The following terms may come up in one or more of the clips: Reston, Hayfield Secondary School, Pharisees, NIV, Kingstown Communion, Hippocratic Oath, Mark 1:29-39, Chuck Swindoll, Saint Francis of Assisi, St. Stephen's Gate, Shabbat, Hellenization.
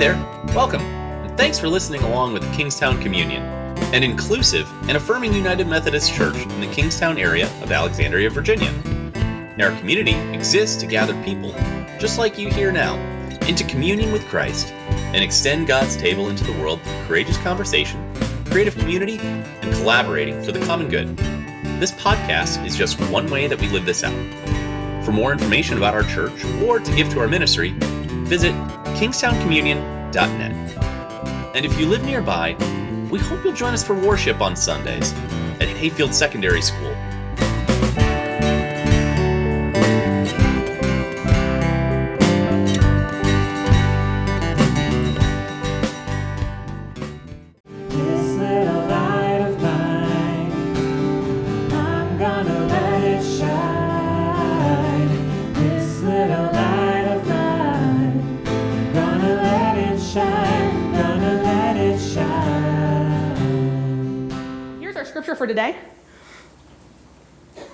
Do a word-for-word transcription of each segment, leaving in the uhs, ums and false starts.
Hey there, welcome, and thanks for listening along with the Kingstown Communion, an inclusive and affirming United Methodist Church in the Kingstown area of Alexandria, Virginia. And our community exists to gather people, just like you here now, into communion with Christ and extend God's table into the world through courageous conversation, creative community, and collaborating for the common good. This podcast is just one way that we live this out. For more information about our church or to give to our ministry, visit kingstown communion dot net. And if you live nearby, we hope you'll join us for worship on Sundays at Hayfield Secondary School. For today,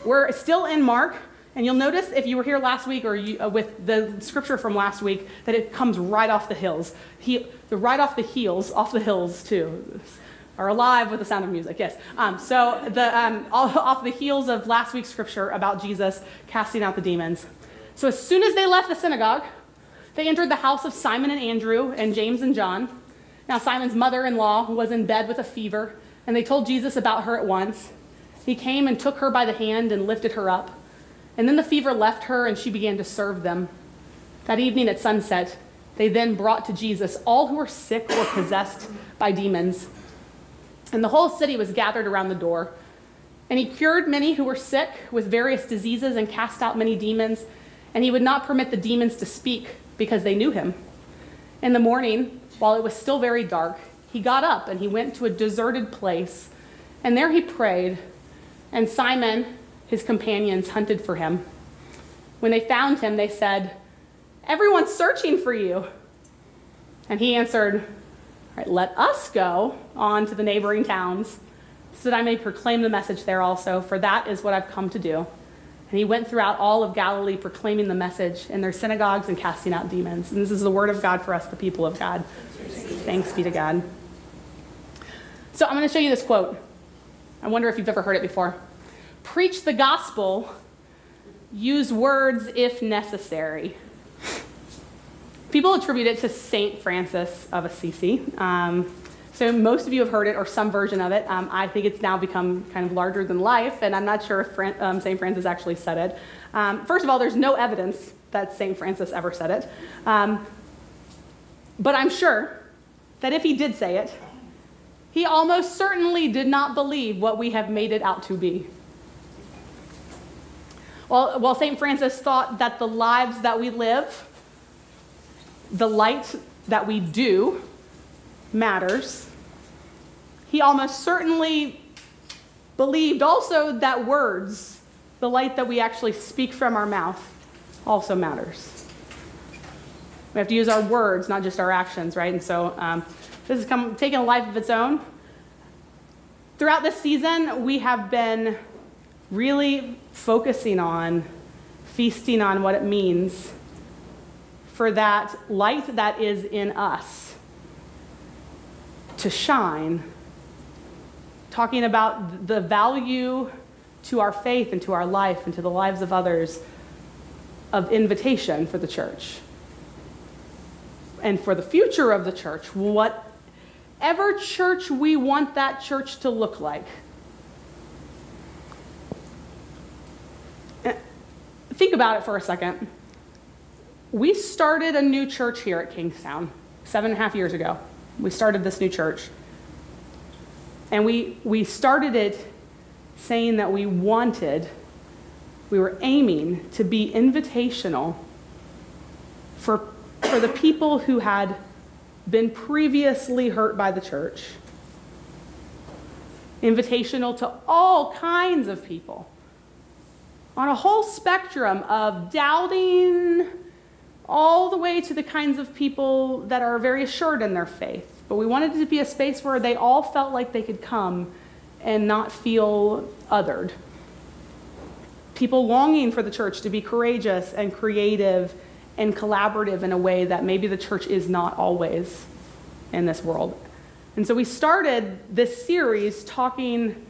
we're still in Mark, and you'll notice if you were here last week or you, uh, with the scripture from last week that it comes right off the hills. He, the right off the heels, off the hills too, are alive with the sound of music. Yes. Um, so the um, all, off the heels of last week's scripture about Jesus casting out the demons. So as soon as they left the synagogue, they entered the house of Simon and Andrew and James and John. Now Simon's mother-in-law was in bed with a fever. And they told Jesus about her at once. He came and took her by the hand and lifted her up. And then the fever left her and she began to serve them. That evening at sunset, they then brought to Jesus all who were sick or possessed by demons. And the whole city was gathered around the door. And he cured many who were sick with various diseases and cast out many demons. And he would not permit the demons to speak because they knew him. In the morning, while it was still very dark, he got up and he went to a deserted place, and there he prayed, and Simon, his companions, hunted for him. When they found him, they said, "Everyone's searching for you." And he answered, "All right, let us go on to the neighboring towns so that I may proclaim the message there also, for that is what I've come to do." And he went throughout all of Galilee, proclaiming the message in their synagogues and casting out demons. And this is the word of God for us, the people of God. Thanks be to God. So I'm going to show you this quote. I wonder if you've ever heard it before. "Preach the gospel, use words if necessary." People attribute it to Saint Francis of Assisi. Um, so most of you have heard it or some version of it. Um, I think it's now become kind of larger than life, and I'm not sure if Fran- um, Saint Francis actually said it. Um, first of all, there's no evidence that Saint Francis ever said it. Um, but I'm sure that if he did say it, he almost certainly did not believe what we have made it out to be. Well, while Saint Francis thought that the lives that we live, the light that we do, matters, he almost certainly believed also that words, the light that we actually speak from our mouth, also matters. We have to use our words, not just our actions, right? And so... Um, This has come, taken a life of its own. Throughout this season, we have been really focusing on, feasting on what it means for that light that is in us to shine, talking about the value to our faith and to our life and to the lives of others of invitation for the church. And for the future of the church, what Whatever church we want that church to look like. Think about it for a second. We started a new church here at Kingstown seven and a half years ago. We started this new church. And we, we started it saying that we wanted, we were aiming to be invitational for, for the people who had been previously hurt by the church. Invitational to all kinds of people on a whole spectrum of doubting all the way to the kinds of people that are very assured in their faith. But we wanted it to be a space where they all felt like they could come and not feel othered. People longing for the church to be courageous and creative and collaborative in a way that maybe the church is not always in this world. And so we started this series talking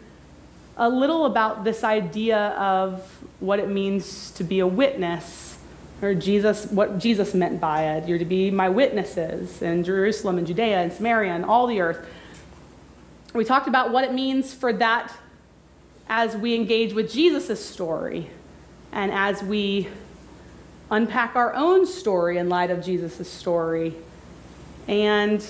a little about this idea of what it means to be a witness, or Jesus, what Jesus meant by it. You're to be my witnesses in Jerusalem and Judea and Samaria and all the earth. We talked about what it means for that as we engage with Jesus' story and as we unpack our own story in light of Jesus' story, and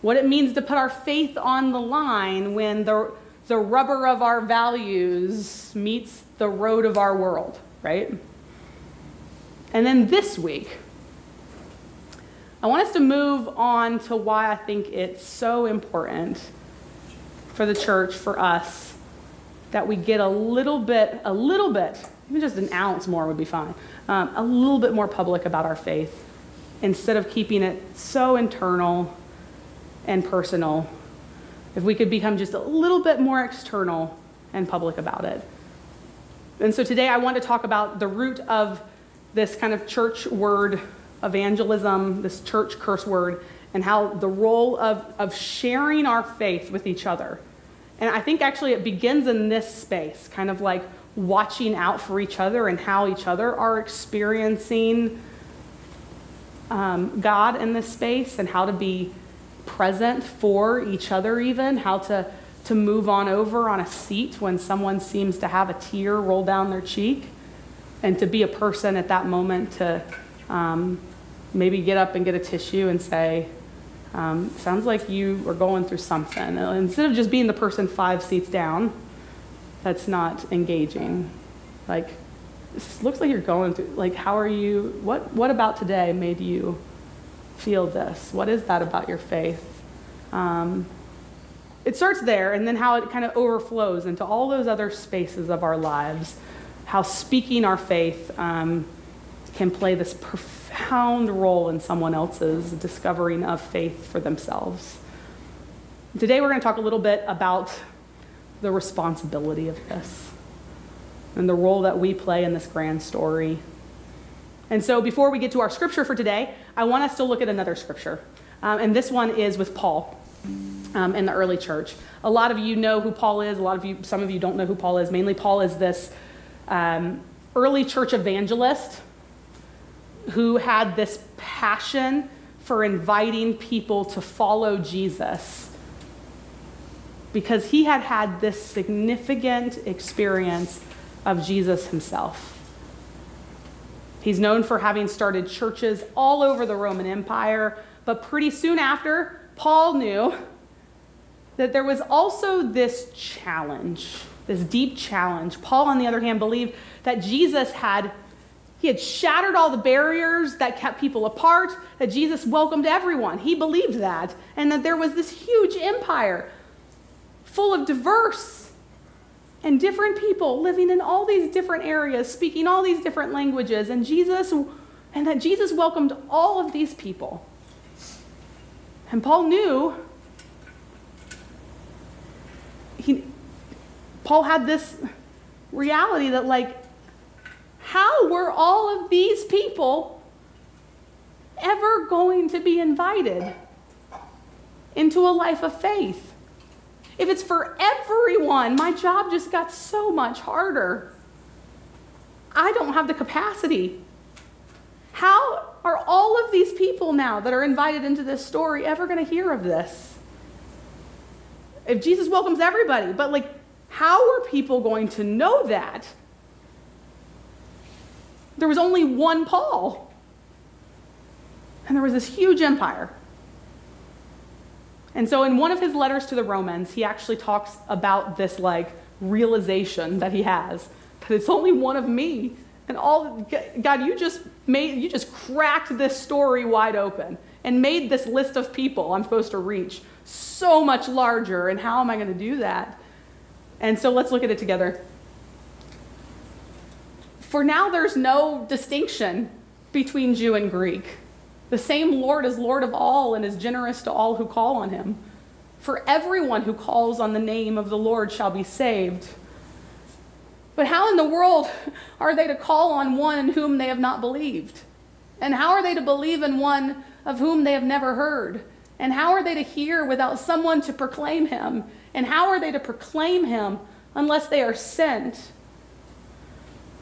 what it means to put our faith on the line when the, the rubber of our values meets the road of our world, right? And then this week, I want us to move on to why I think it's so important for the church, for us, that we get a little bit, a little bit, even just an ounce more would be fine, um, a little bit more public about our faith instead of keeping it so internal and personal. If we could become just a little bit more external and public about it. And so today I want to talk about the root of this kind of church word evangelism, this church curse word, and how the role of, of sharing our faith with each other. And I think actually it begins in this space, kind of like watching out for each other and how each other are experiencing um, God in this space, and how to be present for each other, even how to, to move on over on a seat when someone seems to have a tear roll down their cheek, and to be a person at that moment to um, maybe get up and get a tissue and say, um, sounds like you are going through something. Instead of just being the person five seats down, that's not engaging. Like, this looks like you're going through, like, how are you, what, what about today made you feel this? What is that about your faith? Um, it starts there, and then how it kind of overflows into all those other spaces of our lives, how speaking our faith um, can play this profound role in someone else's discovering of faith for themselves. Today we're going to talk a little bit about the responsibility of this and the role that we play in this grand story. And so before we get to our scripture for today, I want us to look at another scripture. Um, and this one is with Paul um, in the early church. A lot of you know who Paul is. A lot of you, some of you don't know who Paul is. Mainly Paul is this um, early church evangelist who had this passion for inviting people to follow Jesus, because he had had this significant experience of Jesus himself. He's known for having started churches all over the Roman Empire, but pretty soon after, Paul knew that there was also this challenge, this deep challenge. Paul, on the other hand, believed that Jesus had, he had shattered all the barriers that kept people apart, that Jesus welcomed everyone. He believed that, and that there was this huge empire full of diverse and different people living in all these different areas, speaking all these different languages, and Jesus, and that Jesus welcomed all of these people. And Paul knew, he, Paul had this reality that, like, how were all of these people ever going to be invited into a life of faith? If it's for everyone, my job just got so much harder. I don't have the capacity. How are all of these people now that are invited into this story ever going to hear of this? If Jesus welcomes everybody, but like, how are people going to know that? There was only one Paul, and there was this huge empire. And so in one of his letters to the Romans, he actually talks about this, like, realization that he has, that it's only one of me. And all, God, you just made, you just cracked this story wide open and made this list of people I'm supposed to reach so much larger. And how am I going to do that? And so let's look at it together. For now, there's no distinction between Jew and Greek. The same Lord is Lord of all and is generous to all who call on him. For everyone who calls on the name of the Lord shall be saved. But how in the world are they to call on one in whom they have not believed? And how are they to believe in one of whom they have never heard? And how are they to hear without someone to proclaim him? And how are they to proclaim him unless they are sent?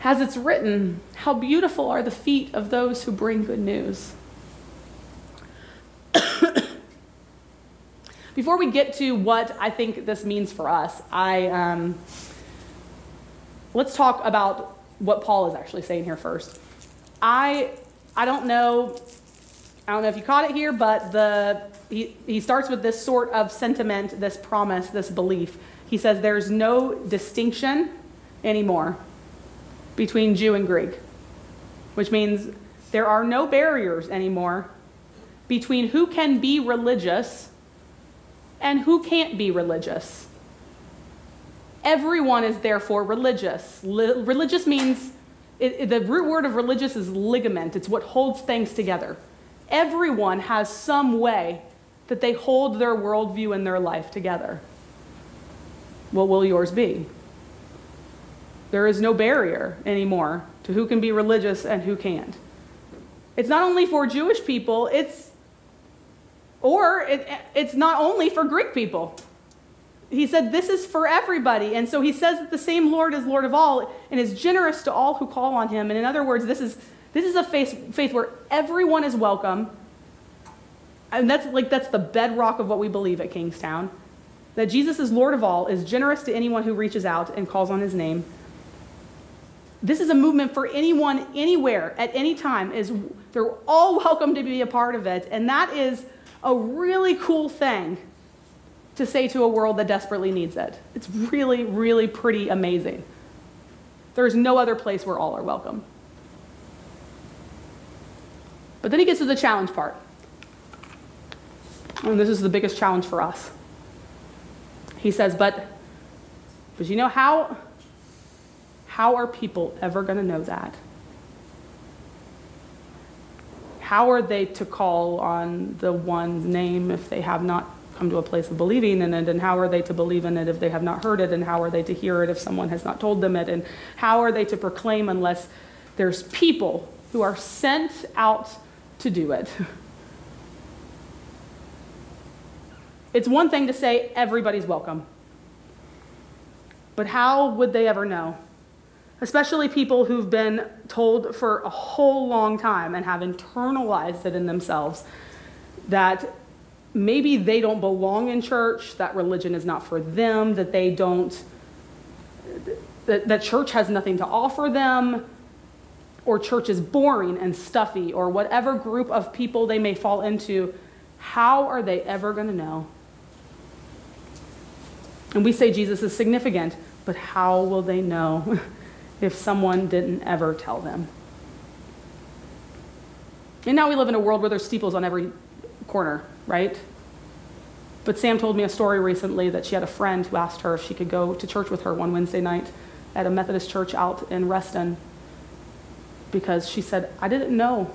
As it's written, how beautiful are the feet of those who bring good news. Before we get to what I think this means for us, I um, let's talk about what Paul is actually saying here first. I I don't know I don't know if you caught it here, but the he, he starts with this sort of sentiment, this promise, this belief. He says there's no distinction anymore between Jew and Greek, which means there are no barriers anymore between who can be religious and who can't be religious. Everyone is therefore religious. Li- religious means, it, it, the root word of religious is ligament. It's what holds things together. Everyone has some way that they hold their worldview and their life together. What will yours be? There is no barrier anymore to who can be religious and who can't. It's not only for Jewish people, it's Or it, it's not only for Greek people. He said this is for everybody. And so he says that the same Lord is Lord of all and is generous to all who call on him. And in other words, this is this is a faith, faith where everyone is welcome. And that's like that's the bedrock of what we believe at Kingstown. That Jesus is Lord of all, is generous to anyone who reaches out and calls on his name. This is a movement for anyone, anywhere, at any time. Is they're all welcome to be a part of it. And that is a really cool thing to say to a world that desperately needs it. It's really, really pretty amazing. There's no other place where all are welcome. But then he gets to the challenge part. And this is the biggest challenge for us. He says, but, but you know, how, how are people ever going to know that? How are they to call on the one's name if they have not come to a place of believing in it? And how are they to believe in it if they have not heard it? And how are they to hear it if someone has not told them it? And how are they to proclaim unless there's people who are sent out to do it? It's one thing to say everybody's welcome, but how would they ever know? Especially people who've been told for a whole long time and have internalized it in themselves that maybe they don't belong in church, that religion is not for them, that they don't, that, that church has nothing to offer them, or church is boring and stuffy, or whatever group of people they may fall into. How are they ever going to know? And we say Jesus is significant, but how will they know if someone didn't ever tell them? And now we live in a world where there's steeples on every corner, right? But Sam told me a story recently that she had a friend who asked her if she could go to church with her one Wednesday night at a Methodist church out in Reston, because she said, I didn't know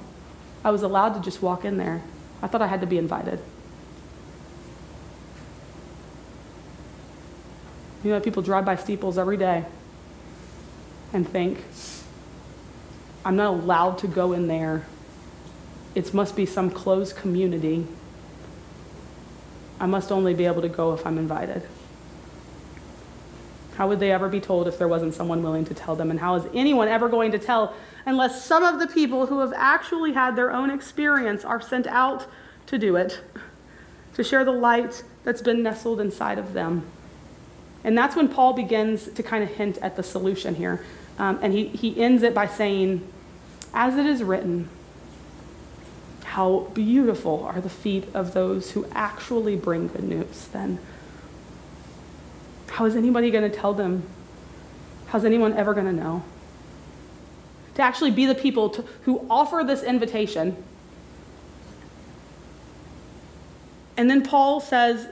I was allowed to just walk in there. I thought I had to be invited. You know, people drive by steeples every day and think, I'm not allowed to go in there. It must be some closed community. I must only be able to go if I'm invited. How would they ever be told if there wasn't someone willing to tell them? And how is anyone ever going to tell unless some of the people who have actually had their own experience are sent out to do it, to share the light that's been nestled inside of them? And that's when Paul begins to kind of hint at the solution here. Um, and he, he ends it by saying, as it is written, how beautiful are the feet of those who actually bring good news then. How is anybody going to tell them? How's anyone ever going to know? To actually be the people to, who offer this invitation. And then Paul says,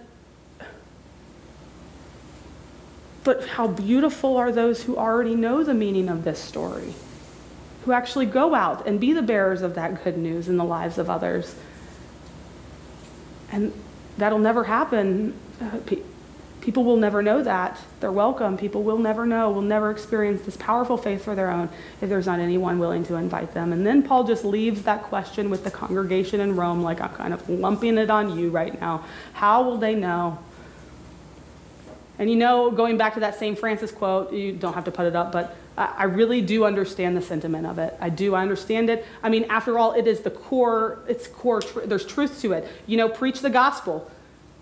but how beautiful are those who already know the meaning of this story, who actually go out and be the bearers of that good news in the lives of others. And that'll never happen. Uh, pe- People will never know that. They're welcome. People will never know, will never experience this powerful faith for their own if there's not anyone willing to invite them. And then Paul just leaves that question with the congregation in Rome, like, I'm kind of lumping it on you right now. How will they know? And you know, going back to that Saint Francis quote, you don't have to put it up, but I really do understand the sentiment of it. I do, I understand it. I mean, after all, it is the core, it's core, tr- there's truth to it. You know, preach the gospel.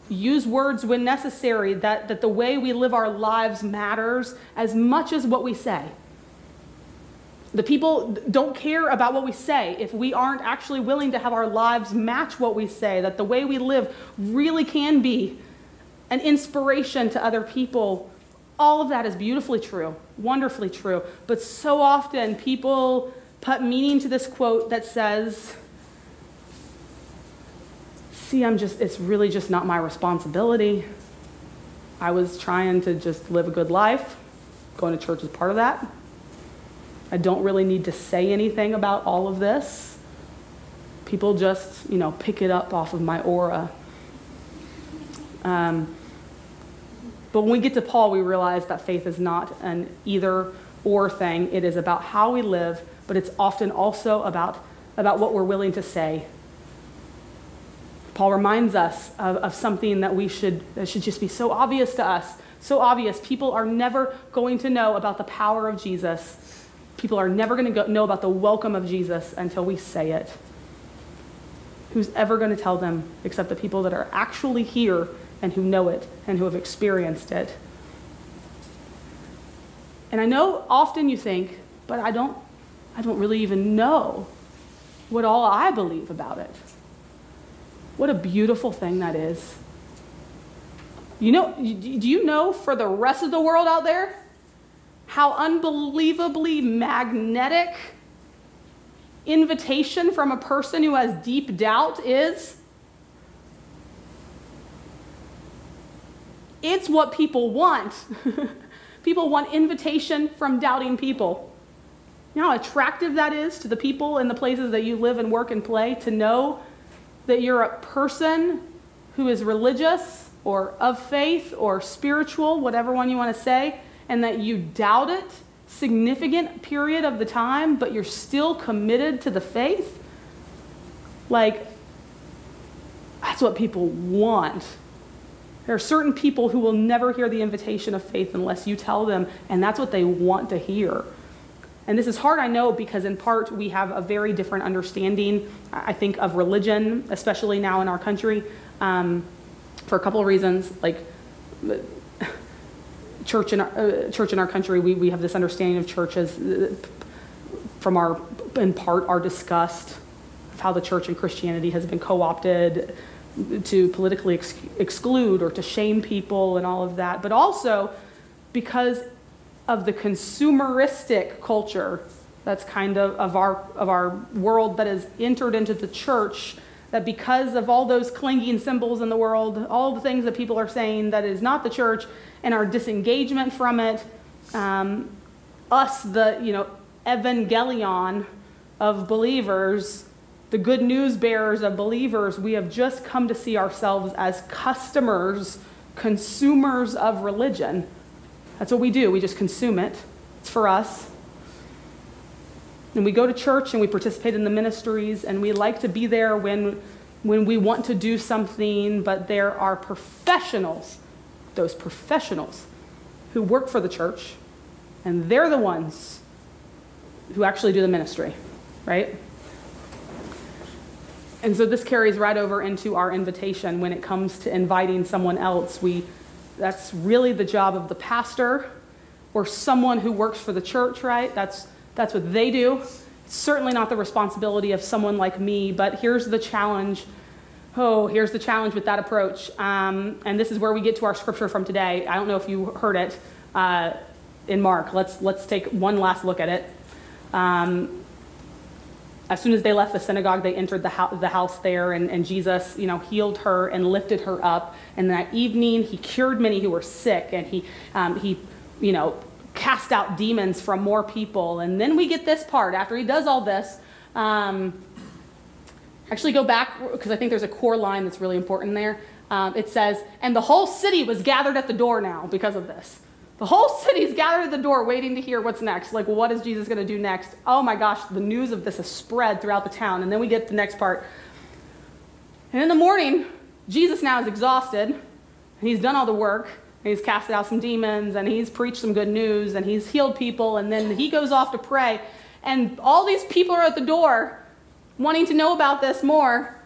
Use words when necessary, that, that the way we live our lives matters as much as what we say. The people don't care about what we say if we aren't actually willing to have our lives match what we say, that the way we live really can be an inspiration to other people. All of that is beautifully true, wonderfully true. But so often people put meaning to this quote that says, see, I'm just, it's really just not my responsibility. I was trying to just live a good life. Going to church is part of that. I don't really need to say anything about all of this. People just, you know, pick it up off of my aura. Um, But when we get to Paul, we realize that faith is not an either-or thing. It is about how we live, but it's often also about, about what we're willing to say. Paul reminds us of, of something that we should, that should just be so obvious to us, so obvious. People are never going to know about the power of Jesus. People are never going to know about the welcome of Jesus until we say it. Who's ever going to tell them except the people that are actually here and who know it, and who have experienced it. And I know often you think, but I don't, I don't really even know what all I believe about it. What a beautiful thing that is. You know, do you know for the rest of the world out there how unbelievably magnetic invitation from a person who has deep doubt is? It's what people want. People want invitation from doubting people. You know how attractive that is to the people in the places that you live and work and play, to know that you're a person who is religious or of faith or spiritual, whatever one you want to say, and that you doubt it significant period of the time, but you're still committed to the faith. Like, that's what people want. There are certain people who will never hear the invitation of faith unless you tell them, and that's what they want to hear. And this is hard, I know, because in part we have a very different understanding, I think, of religion, especially now in our country, um, for a couple of reasons. Like church in our, uh, church in our country, we, we have this understanding of church as from our, in part, our disgust of how the church and Christianity has been co-opted to politically ex- exclude or to shame people and all of that, but also because of the consumeristic culture that's kind of of our of our world that has entered into the church, that because of all those clinging symbols in the world, all the things that people are saying that is not the church, and our disengagement from it, um, us, the, you know, evangelion of believers, the good news bearers of believers, we have just come to see ourselves as customers, consumers of religion. That's what we do. We just consume it. It's for us. And we go to church and we participate in the ministries, and we like to be there when, when we want to do something, but there are professionals, those professionals who work for the church, and they're the ones who actually do the ministry, right? And so this carries right over into our invitation when it comes to inviting someone else. We, that's really the job of the pastor or someone who works for the church, right? That's, that's what they do. It's certainly not the responsibility of someone like me, but here's the challenge. Oh, here's the challenge with that approach. Um, and this is where we get to our scripture from today. I don't know if you heard it uh, in Mark. Let's, let's take one last look at it. Um, As soon as they left the synagogue, they entered the house, the house there, and, and Jesus, you know, healed her and lifted her up. And that evening, he cured many who were sick, and he, um, he, you know, cast out demons from more people. And then we get this part after he does all this. Um, actually, go back because I think there's a core line that's really important there. Um, it says, and the whole city was gathered at the door now because of this. The whole city is gathered at the door waiting to hear what's next. Like, what is Jesus going to do next? Oh my gosh, the news of this is spread throughout the town. And then we get the next part. And in the morning, Jesus now is exhausted. He's done all the work. He's casted out some demons, and he's preached some good news, and he's healed people. And then he goes off to pray. And all these people are at the door wanting to know about this more.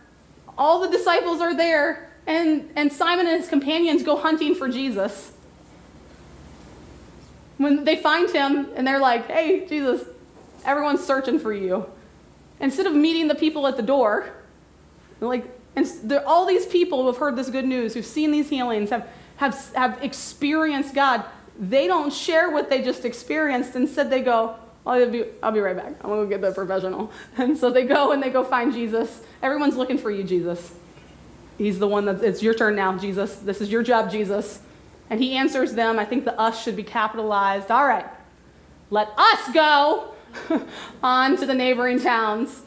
All the disciples are there, and, and Simon and his companions go hunting for Jesus. When they find him and they're like, hey, Jesus, everyone's searching for you. Instead of meeting the people at the door, like, and there, all these people who have heard this good news, who've seen these healings, have, have, have experienced God, they don't share what they just experienced. Instead they go, I'll be, I'll be right back. I'm going to go get the professional. And so they go and they go find Jesus. Everyone's looking for you, Jesus. He's the one that's, it's your turn now, Jesus. This is your job, Jesus. And he answers them. I think the us should be capitalized. All right, let us go on to the neighboring towns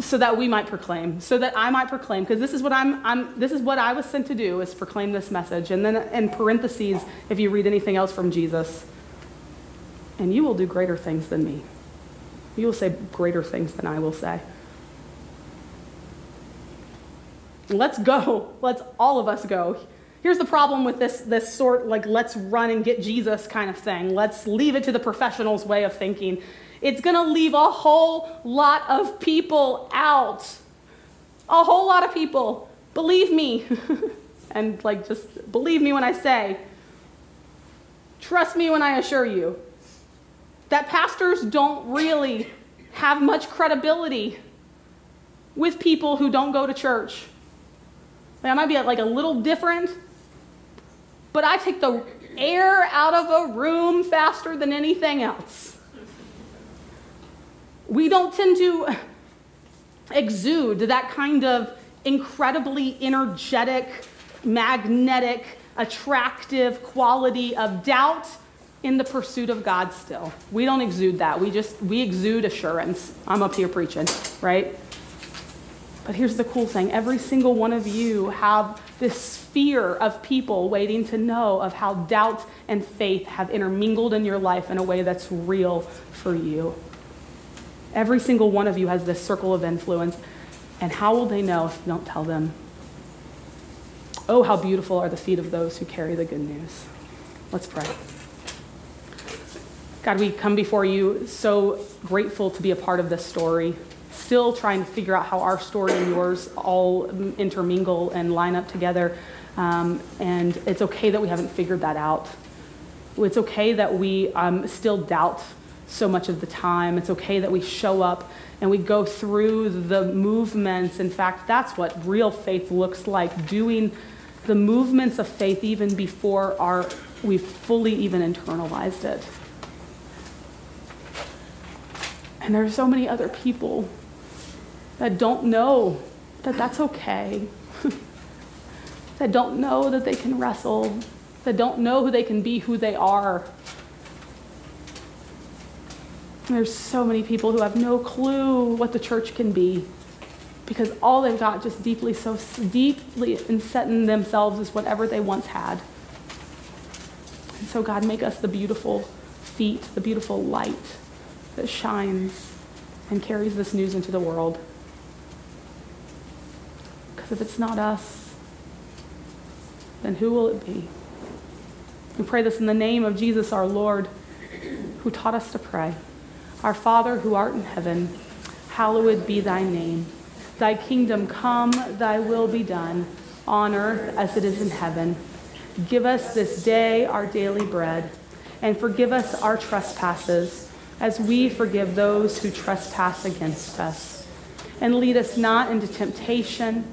so that we might proclaim, so that I might proclaim, because this is what I'm, I'm, this is what I was sent to do, is proclaim this message. And then in parentheses, if you read anything else from Jesus, and you will do greater things than me. You will say greater things than I will say. Let's go. Let's all of us go. Here's the problem with this, this sort like let's run and get Jesus kind of thing. Let's leave it to the professionals' way of thinking. It's going to leave a whole lot of people out. A whole lot of people. Believe me. And like just believe me when I say. Trust me when I assure you that pastors don't really have much credibility with people who don't go to church. That might be like a little different, but I take the air out of a room faster than anything else. We don't tend to exude that kind of incredibly energetic, magnetic, attractive quality of doubt in the pursuit of God still. We don't exude that. We just, we exude assurance. I'm up here preaching, right? But here's the cool thing. Every single one of you have this sphere of people waiting to know of how doubt and faith have intermingled in your life in a way that's real for you. Every single one of you has this circle of influence. And how will they know if you don't tell them? Oh, how beautiful are the feet of those who carry the good news. Let's pray. God, we come before you so grateful to be a part of this story. Still trying to figure out how our story and yours all intermingle and line up together. Um, and it's okay that we haven't figured that out. It's okay that we um, still doubt so much of the time. It's okay that we show up and we go through the movements. In fact, that's what real faith looks like, doing the movements of faith even before our, we've fully even internalized it. And there are so many other people that don't know that that's okay, that don't know that they can wrestle, that don't know who they can be, who they are. And there's so many people who have no clue what the church can be because all they've got just deeply, so deeply inset in themselves is whatever they once had. And so God, make us the beautiful feet, the beautiful light that shines and carries this news into the world. If it's not us, then who will it be? We pray this in the name of Jesus our Lord, who taught us to pray. Our Father who art in heaven, hallowed be thy name. Thy kingdom come, thy will be done, on earth as it is in heaven. Give us this day our daily bread, and forgive us our trespasses, as we forgive those who trespass against us. And lead us not into temptation,